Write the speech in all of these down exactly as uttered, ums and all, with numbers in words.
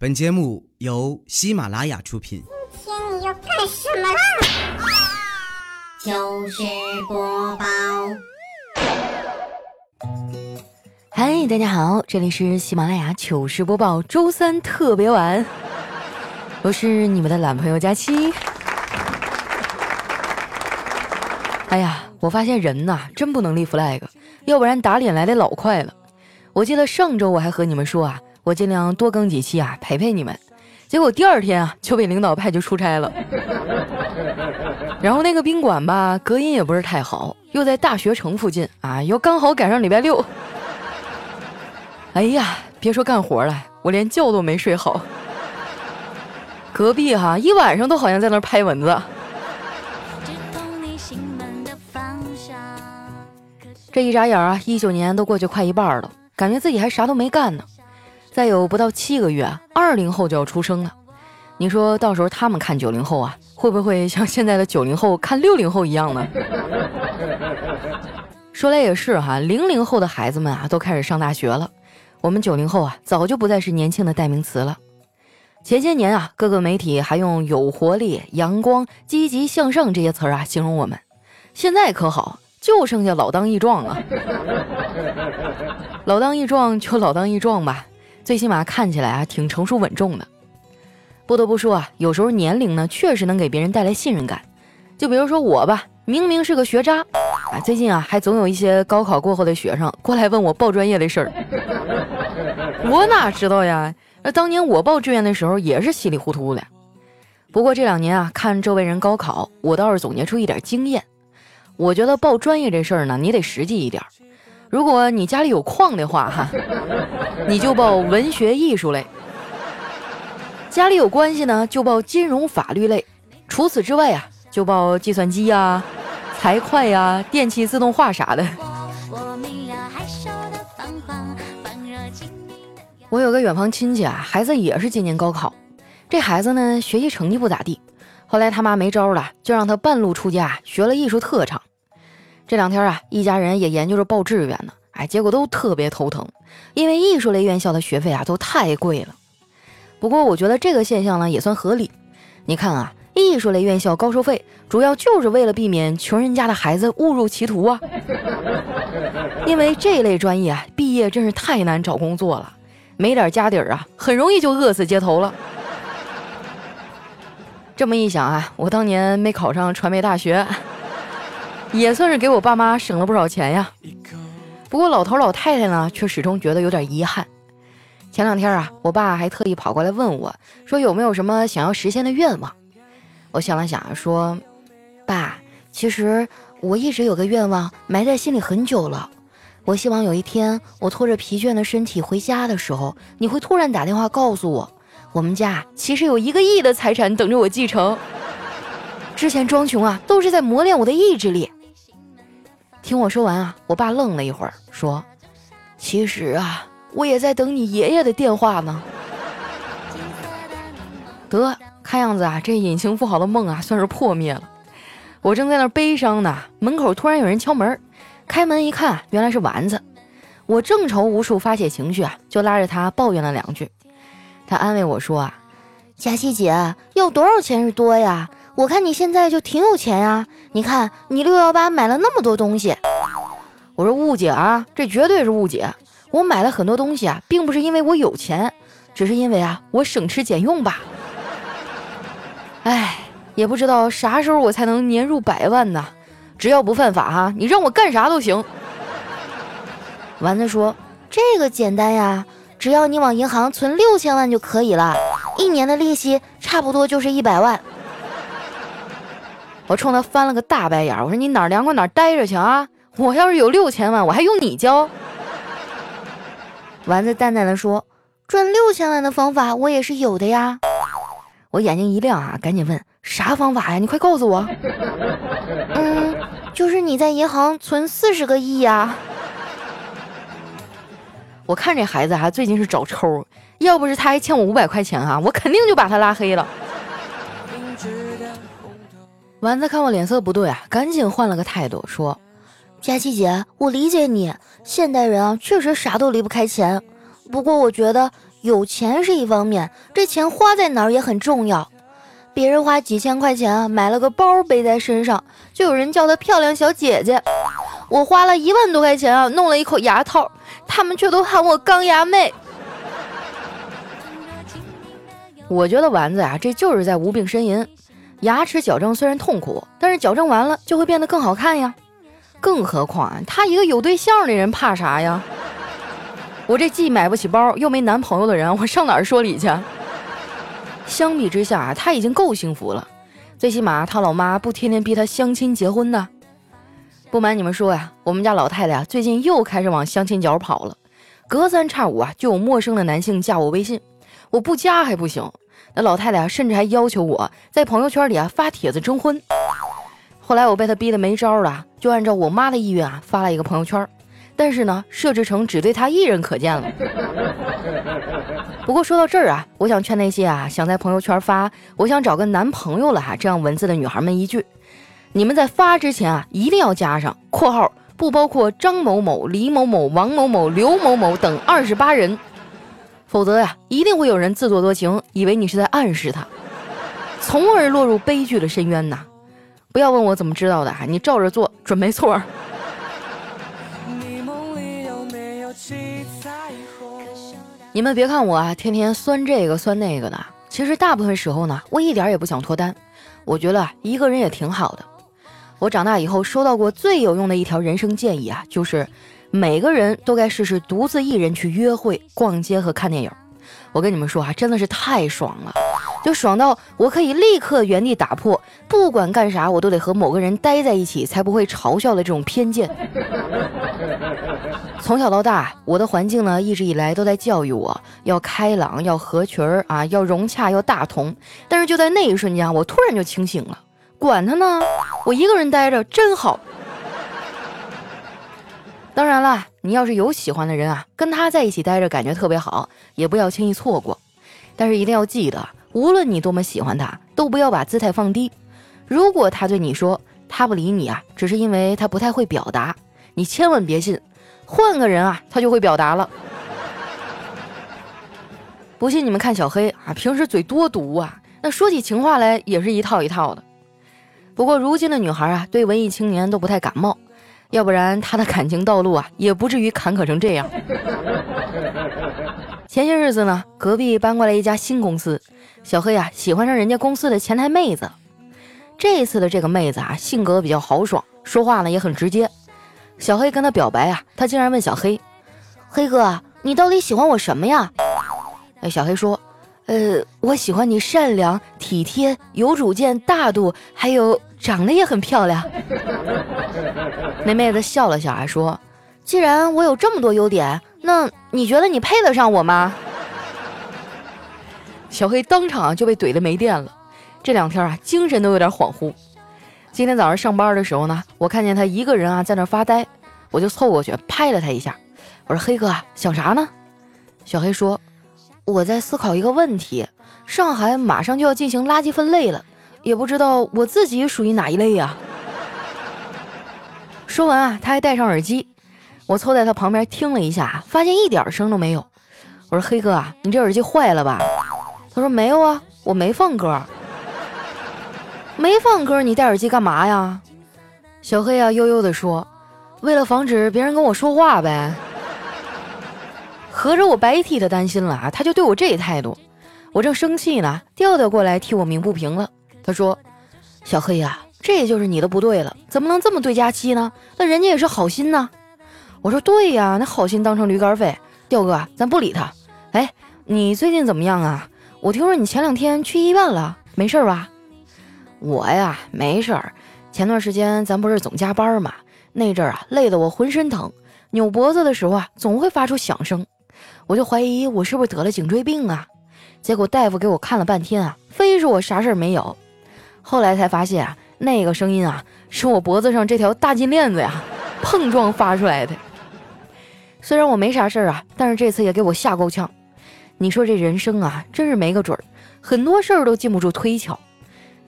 本节目由喜马拉雅出品。今天你要干什么啦？就是播报。嗨，大家好，这里是喜马拉雅糗事播报周三特别晚，我是你们的懒朋友佳期。哎呀，我发现人呐，真不能立 flag， 要不然打脸来得老快了。我记得上周我还和你们说啊，我尽量多更几期啊，陪陪你们。结果第二天啊，就被领导派去出差了。然后那个宾馆吧，隔音也不是太好，又在大学城附近啊，又刚好赶上礼拜六。哎呀，别说干活了，我连觉都没睡好。隔壁哈、啊，一晚上都好像在那儿拍蚊子。这一眨眼啊，一九年都过去快一半了，感觉自己还啥都没干呢。再有不到七个月啊，二零后就要出生了。你说到时候他们看九零后啊，会不会像现在的九零后看六零后一样呢？说来也是哈、啊，零零后的孩子们啊，都开始上大学了。我们九零后啊，早就不再是年轻的代名词了。前些年啊，各个媒体还用有活力、阳光、积极向上这些词儿啊形容我们。现在可好，就剩下老当益壮了。老当益壮就老当益壮吧。最起码看起来啊，挺成熟稳重的。不得不说啊，有时候年龄呢，确实能给别人带来信任感。就比如说我吧，明明是个学渣啊，最近啊，还总有一些高考过后的学生过来问我报专业的事儿。我哪知道呀？那当年我报志愿的时候也是稀里糊涂的。不过这两年啊，看周围人高考，我倒是总结出一点经验。我觉得报专业这事儿呢，你得实际一点。如果你家里有矿的话哈，你就报文学艺术类；家里有关系呢，就报金融法律类；除此之外啊，就报计算机呀、啊、财会呀、啊、电气自动化啥的。我有个远房亲戚啊，孩子也是今年高考，这孩子呢学习成绩不咋地，后来他妈没招了，就让他半路出家学了艺术特长。这两天啊，一家人也研究着报志愿呢，哎，结果都特别头疼，因为艺术类院校的学费啊都太贵了。不过我觉得这个现象呢也算合理。你看啊，艺术类院校高收费，主要就是为了避免穷人家的孩子误入歧途啊。因为这类专业啊，毕业真是太难找工作了，没点家底儿啊，很容易就饿死街头了。这么一想啊，我当年没考上传媒大学，也算是给我爸妈省了不少钱呀。不过老头老太太呢，却始终觉得有点遗憾。前两天啊，我爸还特意跑过来问我，说有没有什么想要实现的愿望。我想了想说，爸，其实我一直有个愿望埋在心里很久了，我希望有一天我拖着疲倦的身体回家的时候，你会突然打电话告诉我，我们家其实有一个亿的财产等着我继承。之前装穷啊，都是在磨练我的意志力。听我说完啊，我爸愣了一会儿，说：“其实啊，我也在等你爷爷的电话呢。”得，看样子啊，这隐形富豪的梦啊，算是破灭了。我正在那悲伤呢，门口突然有人敲门，开门一看，原来是丸子。我正愁无处发泄情绪啊，就拉着他抱怨了两句。他安慰我说：“啊，佳琪姐，要多少钱是多呀？我看你现在就挺有钱呀、啊，你看你六一八买了那么多东西。”我说误解啊，这绝对是误解。我买了很多东西啊，并不是因为我有钱，只是因为啊我省吃俭用吧。哎，也不知道啥时候我才能年入百万呢。只要不犯法哈、啊，你让我干啥都行。丸子说：“这个简单呀，只要你往银行存六千万就可以了，一年的利息差不多就是一百万。”我冲他翻了个大白眼，我说你哪凉快哪待着去啊！我要是有六千万，我还用你交？丸子淡淡的说：“赚六千万的方法我也是有的呀。”我眼睛一亮啊，赶紧问：“啥方法呀？你快告诉我。”“嗯，就是你在银行存四十个亿呀。”我看这孩子啊，最近是找抽，要不是他还欠我五百块钱啊，我肯定就把他拉黑了。丸子看我脸色不对啊，赶紧换了个态度说：“佳琪姐，我理解你，现代人啊确实啥都离不开钱，不过我觉得有钱是一方面，这钱花在哪儿也很重要。别人花几千块钱啊，买了个包背在身上，就有人叫她漂亮小姐姐。我花了一万多块钱啊，弄了一口牙套，他们却都喊我钢牙妹。我觉得丸子啊，这就是在无病呻吟。牙齿矫正虽然痛苦，但是矫正完了就会变得更好看呀。更何况啊，他一个有对象的人怕啥呀？我这既买不起包又没男朋友的人，我上哪儿说理去？相比之下啊，他已经够幸福了，最起码他老妈不天天逼他相亲结婚的。不瞒你们说呀、啊，我们家老太太啊，最近又开始往相亲角跑了，隔三差五啊就有陌生的男性加我微信，我不加还不行。那老太太啊，甚至还要求我在朋友圈里啊发帖子征婚。后来我被她逼得没招了，就按照我妈的意愿啊发了一个朋友圈，但是呢，设置成只对她一人可见了。不过说到这儿啊，我想劝那些啊想在朋友圈发我想找个男朋友了哈、啊、这样文字的女孩们一句：你们在发之前啊，一定要加上（括号不包括张某某、李某某、王某某、刘某某等二十八人）。否则呀、啊，一定会有人自作多情，以为你是在暗示他，从而落入悲剧的深渊呐！不要问我怎么知道的，你照着做，准没错。你们别看我啊，天天酸这个酸那个的，其实大部分时候呢，我一点也不想脱单。我觉得啊，一个人也挺好的。我长大以后收到过最有用的一条人生建议啊，就是。每个人都该试试独自一人去约会、逛街和看电影。我跟你们说啊，真的是太爽了，就爽到我可以立刻原地打破不管干啥我都得和某个人待在一起才不会嘲笑的这种偏见。从小到大，我的环境呢一直以来都在教育我要开朗、要合群啊、要融洽、要大同。但是就在那一瞬间，我突然就清醒了，管他呢，我一个人待着真好。当然了，你要是有喜欢的人啊，跟他在一起待着感觉特别好，也不要轻易错过。但是一定要记得，无论你多么喜欢他，都不要把姿态放低。如果他对你说他不理你啊，只是因为他不太会表达，你千万别信，换个人啊，他就会表达了。不信你们看小黑啊，平时嘴多毒啊，那说起情话来也是一套一套的。不过如今的女孩啊，对文艺青年都不太感冒。要不然他的感情道路啊，也不至于坎坷成这样。前些日子呢，隔壁搬过来一家新公司，小黑啊喜欢上人家公司的前台妹子。这次的这个妹子啊，性格比较豪爽，说话呢也很直接。小黑跟她表白啊，她竟然问小黑：“黑哥，你到底喜欢我什么呀？”哎，小黑说：“呃，我喜欢你善良、体贴、有主见、大度，还有……”长得也很漂亮。那妹子笑了笑啊，说：“既然我有这么多优点，那你觉得你配得上我吗？”小黑当场就被怼得没电了，这两天啊，精神都有点恍惚。今天早上上班的时候呢，我看见他一个人啊在那发呆，我就凑过去拍了他一下，我说：“黑哥，想啥呢？”小黑说：“我在思考一个问题，上海马上就要进行垃圾分类了。”也不知道我自己属于哪一类呀、啊。说完啊，他还戴上耳机，我凑在他旁边听了一下，发现一点声都没有。我说：“黑哥啊，你这耳机坏了吧？”他说：“没有啊，我没放歌。”没放歌，你戴耳机干嘛呀？小黑啊，悠悠地说：“为了防止别人跟我说话呗。”合着我白替他担心了啊，他就对我这态度。我正生气呢，调调过来替我鸣不平了。他说：“小黑呀、啊，这就是你的不对了，怎么能这么对佳期呢？那人家也是好心呢。”我说：“对呀、啊，那好心当成驴肝肺，调哥，咱不理他。哎，你最近怎么样啊？我听说你前两天去医院了，没事吧？”“我呀，没事儿。前段时间咱不是总加班嘛，那阵儿啊，累得我浑身疼，扭脖子的时候啊，总会发出响声，我就怀疑我是不是得了颈椎病啊。结果大夫给我看了半天啊，非说我啥事儿没有。”后来才发现啊，那个声音啊，是我脖子上这条大金链子呀碰撞发出来的。虽然我没啥事儿啊，但是这次也给我吓够呛。你说这人生啊，真是没个准儿，很多事儿都禁不住推敲。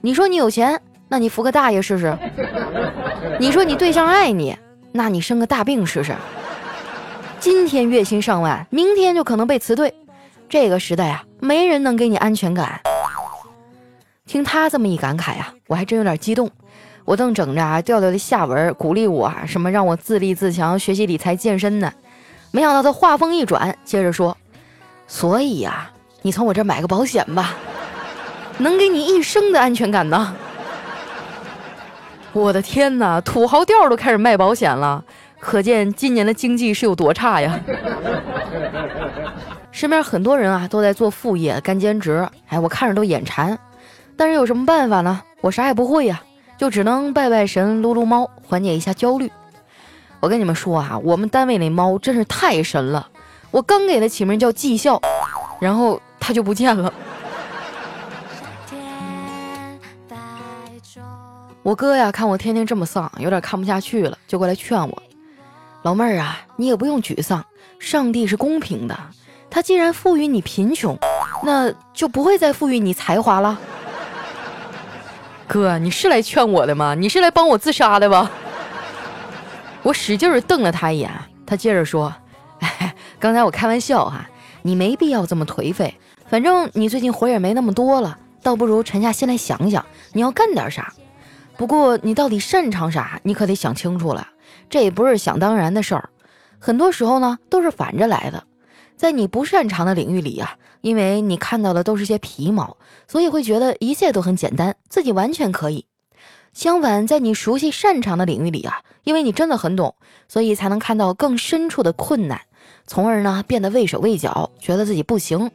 你说你有钱，那你扶个大爷试试；你说你对象爱你，那你生个大病试试。今天月薪上万，明天就可能被辞退。这个时代啊，没人能给你安全感。听他这么一感慨啊，我还真有点激动。我正整着啊，调调的下文鼓励我啊，什么让我自立自强、学习理财、健身呢。没想到他话锋一转，接着说：“所以啊，你从我这买个保险吧，能给你一生的安全感呢。”我的天哪，土豪调都开始卖保险了，可见今年的经济是有多差呀！身边很多人啊都在做副业、干兼职，哎，我看着都眼馋，但是有什么办法呢？我啥也不会呀。就只能拜拜神撸撸猫，缓解一下焦虑。我跟你们说啊，我们单位那猫真是太神了，我刚给它起名叫绩效，然后它就不见了。我哥呀看我天天这么丧，有点看不下去了，就过来劝我：老妹儿啊，你也不用沮丧，上帝是公平的，他既然赋予你贫穷，那就不会再赋予你才华了。哥，你是来劝我的吗？你是来帮我自杀的吧？我使劲瞪了他一眼，他接着说：哎，刚才我开玩笑啊，你没必要这么颓废，反正你最近活也没那么多了，倒不如沉下心来想想你要干点啥。不过你到底擅长啥，你可得想清楚了，这也不是想当然的事儿。很多时候呢都是反着来的，在你不擅长的领域里啊，因为你看到的都是些皮毛，所以会觉得一切都很简单，自己完全可以。相反，在你熟悉擅长的领域里啊，因为你真的很懂，所以才能看到更深处的困难，从而呢变得畏手畏脚，觉得自己不行。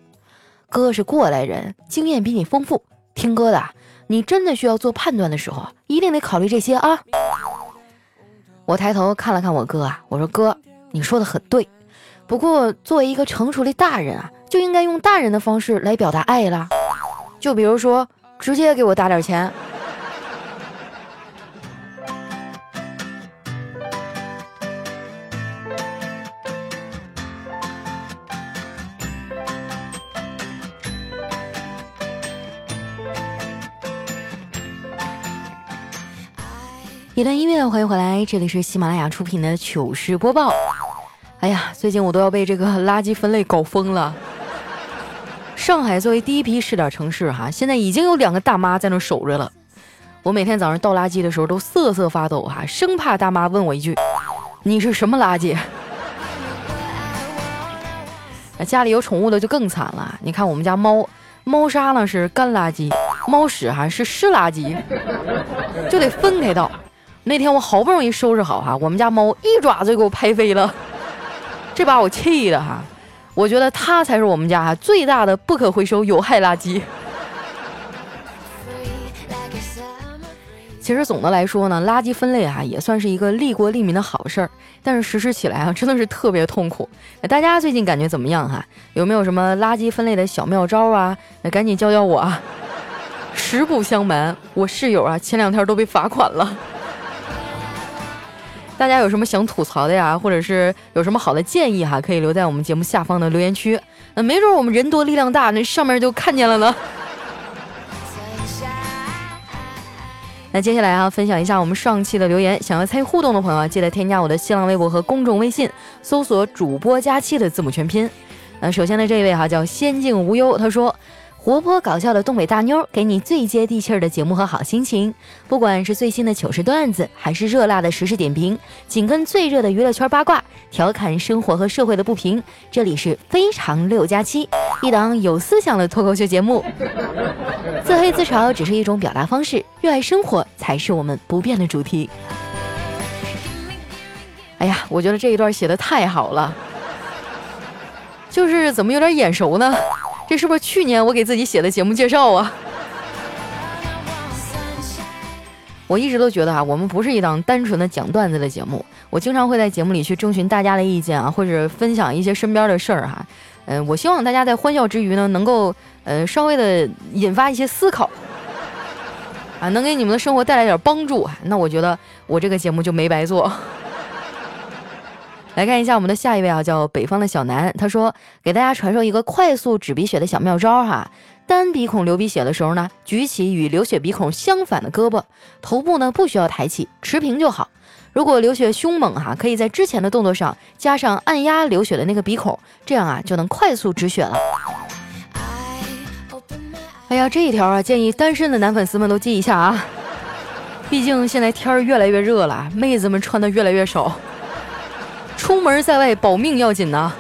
哥是过来人，经验比你丰富，听哥的，你真的需要做判断的时候，一定得考虑这些啊。我抬头看了看我哥啊，我说：哥，你说的很对。不过作为一个成熟的大人啊，就应该用大人的方式来表达爱啦。就比如说直接给我打点钱。一段音乐，欢迎回来，这里是喜马拉雅出品的糗事播报。哎呀，最近我都要被这个垃圾分类搞疯了。上海作为第一批试点城市哈，现在已经有两个大妈在那守着了。我每天早上倒垃圾的时候都瑟瑟发抖哈，生怕大妈问我一句：你是什么垃圾？家里有宠物的就更惨了，你看我们家猫，猫砂呢是干垃圾，猫屎哈是湿垃圾，就得分开倒。那天我好不容易收拾好哈，我们家猫一爪子就给我拍飞了。这把我气的哈，我觉得它才是我们家最大的不可回收有害垃圾。其实总的来说呢，垃圾分类啊也算是一个利国利民的好事儿，但是实施起来啊真的是特别痛苦。大家最近感觉怎么样哈、啊？有没有什么垃圾分类的小妙招啊？赶紧教教我啊！实不相瞒，我室友啊前两天都被罚款了。大家有什么想吐槽的呀，或者是有什么好的建议哈，可以留在我们节目下方的留言区。那没准我们人多力量大，那上面就看见了呢。那接下来啊，分享一下我们上期的留言。想要参与互动的朋友啊，记得添加我的新浪微博和公众微信，搜索主播佳期的字母全拼。那首先呢，这一位哈、啊、叫仙境无忧，他说。活泼搞笑的东北大妞，给你最接地气儿的节目和好心情。不管是最新的糗事段子，还是热辣的时事点评，紧跟最热的娱乐圈八卦，调侃生活和社会的不平。这里是非常六加七，一档有思想的脱口秀节目。自黑自嘲只是一种表达方式，热爱生活才是我们不变的主题。哎呀，我觉得这一段写的太好了，就是怎么有点眼熟呢？这是不是去年我给自己写的节目介绍啊？我一直都觉得啊，我们不是一档单纯的讲段子的节目，我经常会在节目里去征询大家的意见啊，或者分享一些身边的事儿、啊、哈。嗯、呃，我希望大家在欢笑之余呢，能够呃稍微的引发一些思考啊，能给你们的生活带来点帮助。那我觉得我这个节目就没白做。来看一下我们的下一位啊，叫北方的小南，他说给大家传授一个快速止鼻血的小妙招哈。单鼻孔流鼻血的时候呢，举起与流血鼻孔相反的胳膊，头部呢不需要抬起，持平就好。如果流血凶猛哈、啊，可以在之前的动作上加上按压流血的那个鼻孔，这样啊就能快速止血了。哎呀，这一条啊，建议单身的男粉丝们都记一下啊，毕竟现在天儿越来越热了，妹子们穿的越来越少，出门在外保命要紧呐。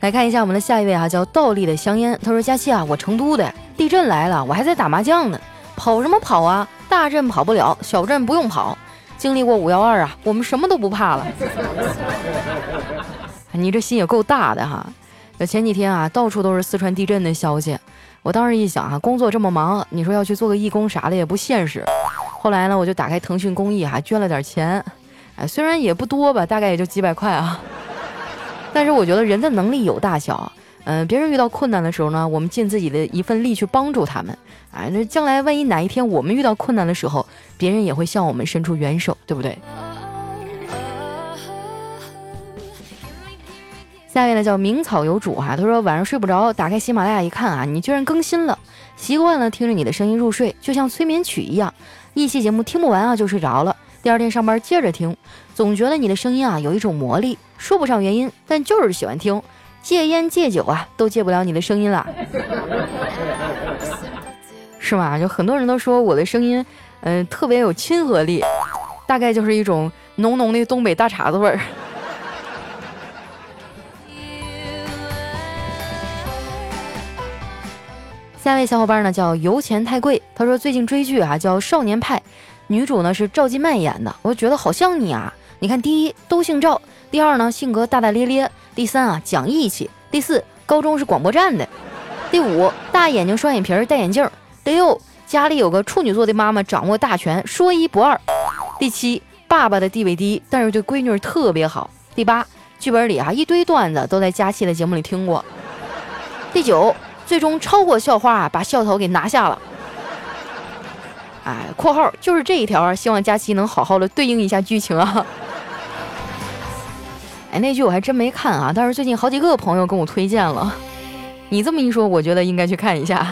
来看一下我们的下一位啊，叫倒立的香烟。他说：“佳期啊，我成都的，地震来了，我还在打麻将呢，跑什么跑啊？大震跑不了，小震不用跑。经历过五一二啊，我们什么都不怕了。你这心也够大的哈！前几天啊，到处都是四川地震的消息。我当时一想啊，工作这么忙，你说要去做个义工啥的也不现实。后来呢，我就打开腾讯公益啊，捐了点钱，哎，虽然也不多吧，大概也就几百块啊。”但是我觉得人的能力有大小，嗯、呃，别人遇到困难的时候呢，我们尽自己的一份力去帮助他们，啊，那将来万一哪一天我们遇到困难的时候，别人也会向我们伸出援手，对不对？下面呢叫名草有主哈、啊，他说晚上睡不着，打开喜马拉雅一看啊，你居然更新了，习惯了听着你的声音入睡，就像催眠曲一样，一期节目听不完啊就睡着了。第二天上班接着听，总觉得你的声音啊有一种魔力，说不上原因，但就是喜欢听。戒烟戒酒啊都戒不了你的声音了，是吗？有很多人都说我的声音嗯、呃、特别有亲和力，大概就是一种浓浓的东北大碴子味儿。下一位小伙伴呢叫油钱太贵，他说最近追剧啊叫《少年派》。女主呢是赵今麦演的，我觉得好像你啊！你看，第一都姓赵，第二呢性格大大咧咧，第三啊讲义气，第四高中是广播站的，第五大眼睛双眼皮戴眼镜，第六家里有个处女座的妈妈掌握大权说一不二，第七爸爸的地位低但是对闺女特别好，第八剧本里啊一堆段子都在佳期的节目里听过，第九最终超过校花、啊、把校头给拿下了。哎，括号就是这一条啊，希望佳期能好好的对应一下剧情啊。哎，那剧我还真没看啊，但是最近好几个朋友跟我推荐了，你这么一说，我觉得应该去看一下。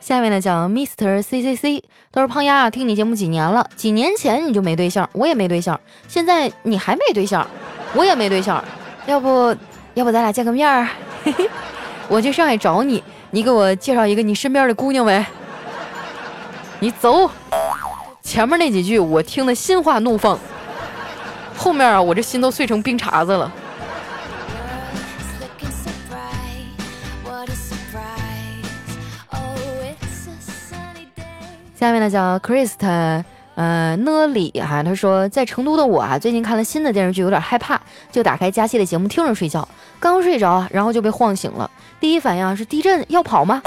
下面呢叫 mister C C C， 他说胖丫听你节目几年了，几年前你就没对象，我也没对象，现在你还没对象，我也没对象，要不要不咱俩见个面儿？我去上海找你，你给我介绍一个你身边的姑娘呗。你走，前面那几句我听得心花怒放，后面啊我这心都碎成冰碴子了。下面呢叫 Christine 呃呢里哈，他说在成都的我啊，最近看了新的电视剧，有点害怕，就打开佳期的节目听着睡觉，刚睡着啊，然后就被晃醒了。第一反应啊是地震要跑吗？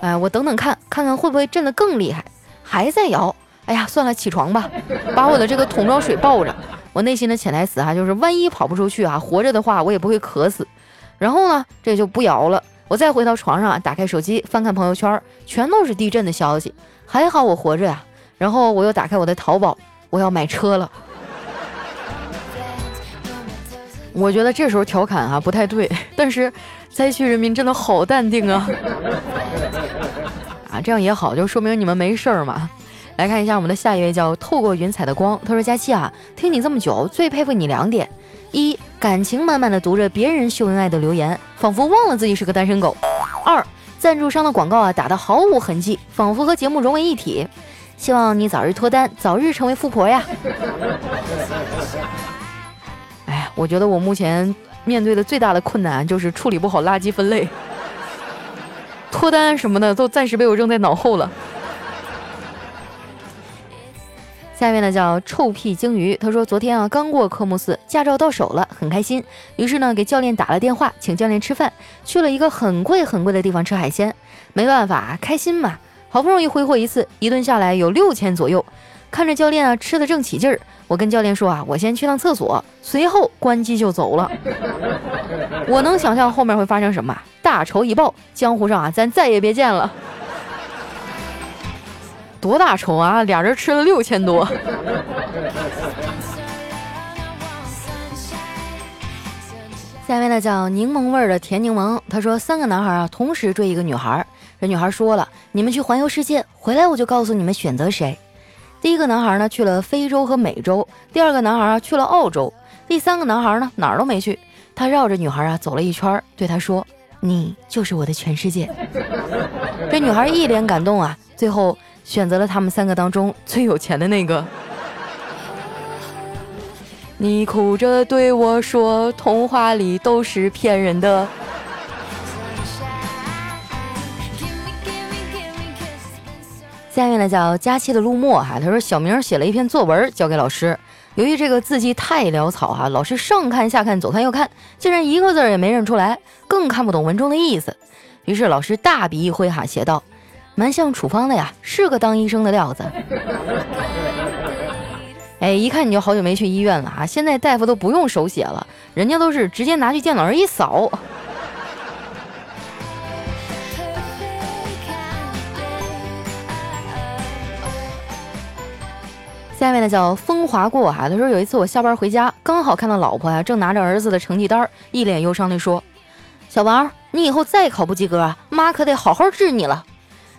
哎，我等等看看看会不会震得更厉害，还在摇。哎呀，算了，起床吧，把我的这个桶装水抱着。我内心的潜台词啊，就是万一跑不出去啊，活着的话我也不会渴死。然后呢，这就不摇了。我再回到床上，打开手机翻看朋友圈，全都是地震的消息。还好我活着呀、啊。然后我又打开我的淘宝，我要买车了。我觉得这时候调侃啊不太对，但是灾区人民真的好淡定啊！啊，这样也好，就说明你们没事儿嘛。来看一下我们的下一位叫透过云彩的光，他说佳期啊，听你这么久，最佩服你两点：一，感情满满的读着别人秀恩爱的留言，仿佛忘了自己是个单身狗；二，赞助商的广告啊打得毫无痕迹，仿佛和节目融为一体。希望你早日脱单，早日成为富婆呀！哎，我觉得我目前面对的最大的困难就是处理不好垃圾分类，脱单什么的都暂时被我扔在脑后了。下面呢叫臭屁鲸鱼，他说昨天啊刚过科目四，驾照到手了，很开心，于是呢给教练打了电话，请教练吃饭，去了一个很贵很贵的地方吃海鲜，没办法，开心嘛，好不容易挥霍一次，一顿下来有六千左右。看着教练啊吃的正起劲儿，我跟教练说啊，我先去趟厕所，随后关机就走了。我能想象后面会发生什么，大仇已报，江湖上啊咱再也别见了。多大仇啊，俩人吃了六千多。下面呢叫柠檬味儿的甜柠檬，他说三个男孩啊同时追一个女孩，这女孩说了，你们去环游世界，回来我就告诉你们选择谁。第一个男孩呢去了非洲和美洲，第二个男孩去了澳洲，第三个男孩呢哪儿都没去。他绕着女孩啊走了一圈，对她说，你就是我的全世界。这女孩一脸感动啊，最后选择了他们三个当中最有钱的那个。你哭着对我说，童话里都是骗人的。下面呢叫佳期的陆墨哈，他说小明写了一篇作文交给老师，由于这个字迹太潦草哈、啊，老师上看下看左看右看，竟然一个字也没认出来，更看不懂文中的意思。于是老师大笔一挥哈，写道，蛮像处方的呀，是个当医生的料子。哎，一看你就好久没去医院了啊！现在大夫都不用手写了，人家都是直接拿去电脑上一扫。下面呢叫风华过海、啊，他说有一次我下班回家，刚好看到老婆呀、啊、正拿着儿子的成绩单，一脸忧伤地说：“小王，你以后再考不及格啊，妈可得好好治你了。”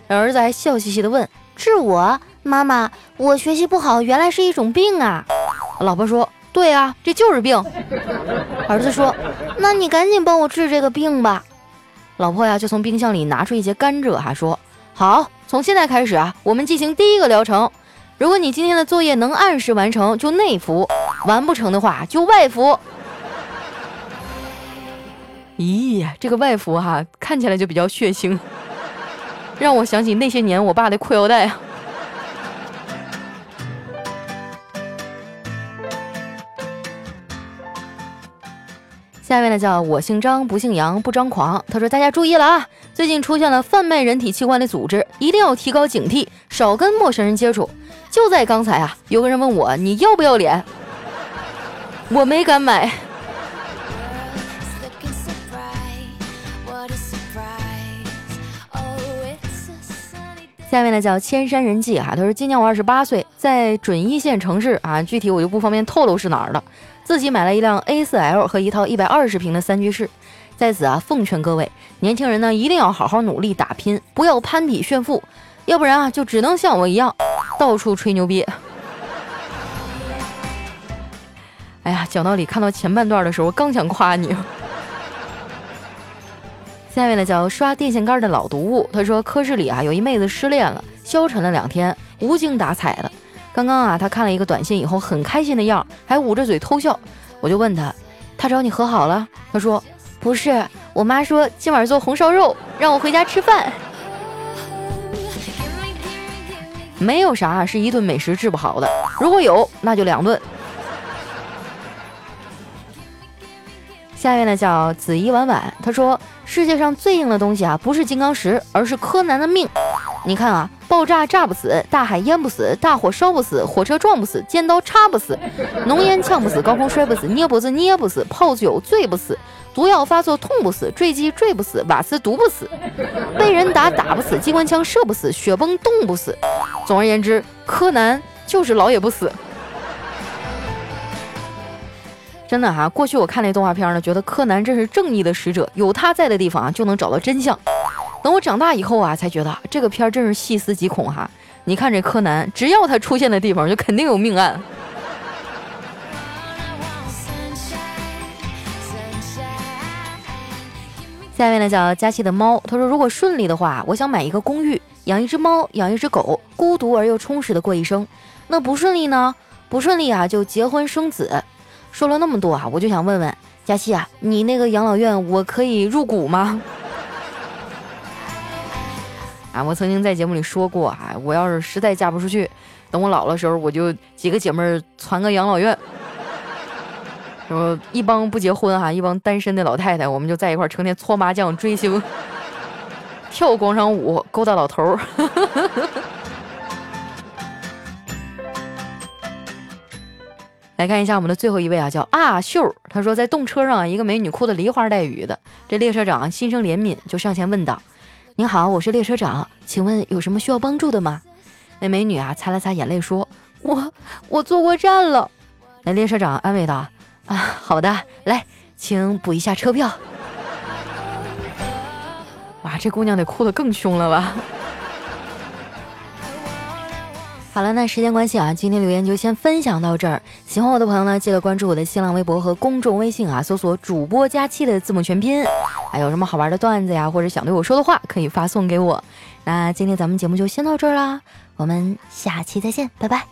儿子还笑嘻嘻地问：“治我？”妈妈，我学习不好原来是一种病啊。老婆说，对啊，这就是病。儿子说，那你赶紧帮我治这个病吧。老婆呀就从冰箱里拿出一些甘蔗哈，说好，从现在开始啊，我们进行第一个疗程，如果你今天的作业能按时完成就内服，完不成的话就外服。咦，这个外服哈看起来就比较血腥，让我想起那些年我爸的裤腰带啊。下面呢叫我姓张不姓杨不张狂，他说大家注意了啊，最近出现了贩卖人体器官的组织，一定要提高警惕，少跟陌生人接触。就在刚才啊，有个人问我你要不要脸，我没敢买。下面呢叫千山人迹啊，他说今年我二十八岁，在准一线城市啊，具体我就不方便透露是哪儿了。自己买了一辆 A 四 L 和一套一百二十平的三居室，在此啊奉劝各位年轻人呢，一定要好好努力打拼，不要攀比炫富，要不然啊就只能像我一样到处吹牛逼。哎呀，讲道理，看到前半段的时候刚想夸你。下面呢叫刷电线杆的老毒物，他说科室里啊有一妹子失恋了，消沉了两天，无精打采的。刚刚啊，他看了一个短信以后，很开心的样，还捂着嘴偷笑。我就问他，他找你和好了？他说不是，我妈说今晚做红烧肉，让我回家吃饭。没有啥是一顿美食治不好的，如果有，那就两顿。下面呢叫子怡婉婉，他说世界上最硬的东西啊，不是金刚石，而是柯南的命。你看啊，爆炸炸不死，大海淹不死，大火烧不死，火车撞不死，尖刀插不死，浓烟呛不死，高空摔不死，捏脖子捏不死，泡酒醉不死，毒药发作痛不死，坠机坠不死，瓦斯毒不死，被人打打不死，机关枪射不死，雪崩冻不死。总而言之，柯南就是老也不死。真的哈、啊，过去我看那动画片呢，觉得柯南真是正义的使者，有他在的地方啊，就能找到真相。等我长大以后啊，才觉得这个片儿真是细思极恐哈、啊！你看这柯南，只要他出现的地方，就肯定有命案。下面呢叫佳期的猫，他说如果顺利的话，我想买一个公寓，养一只猫，养一只狗，孤独而又充实的过一生。那不顺利呢？不顺利啊，就结婚生子。说了那么多啊，我就想问问佳期啊，你那个养老院我可以入股吗？啊，我曾经在节目里说过啊，我要是实在嫁不出去，等我老了时候，我就几个姐妹儿攒个养老院，然后一帮不结婚哈、啊，一帮单身的老太太，我们就在一块儿成天搓麻将、追星、跳广场舞、勾搭老头儿。来看一下我们的最后一位啊，叫啊秀，他说在动车上、啊、一个美女哭得梨花带雨的，这列车长心生怜悯，就上前问道。您好，我是列车长，请问有什么需要帮助的吗？那美女啊擦了擦眼泪说，我我坐过站了。那列车长安慰道，啊好的，来请补一下车票。哇，这姑娘得哭得更凶了吧。好了，那时间关系啊，今天留言就先分享到这儿。喜欢我的朋友呢，记得关注我的新浪微博和公众微信啊，搜索主播佳期的字母全拼。还有什么好玩的段子呀，或者想对我说的话，可以发送给我。那今天咱们节目就先到这儿啦，我们下期再见，拜拜。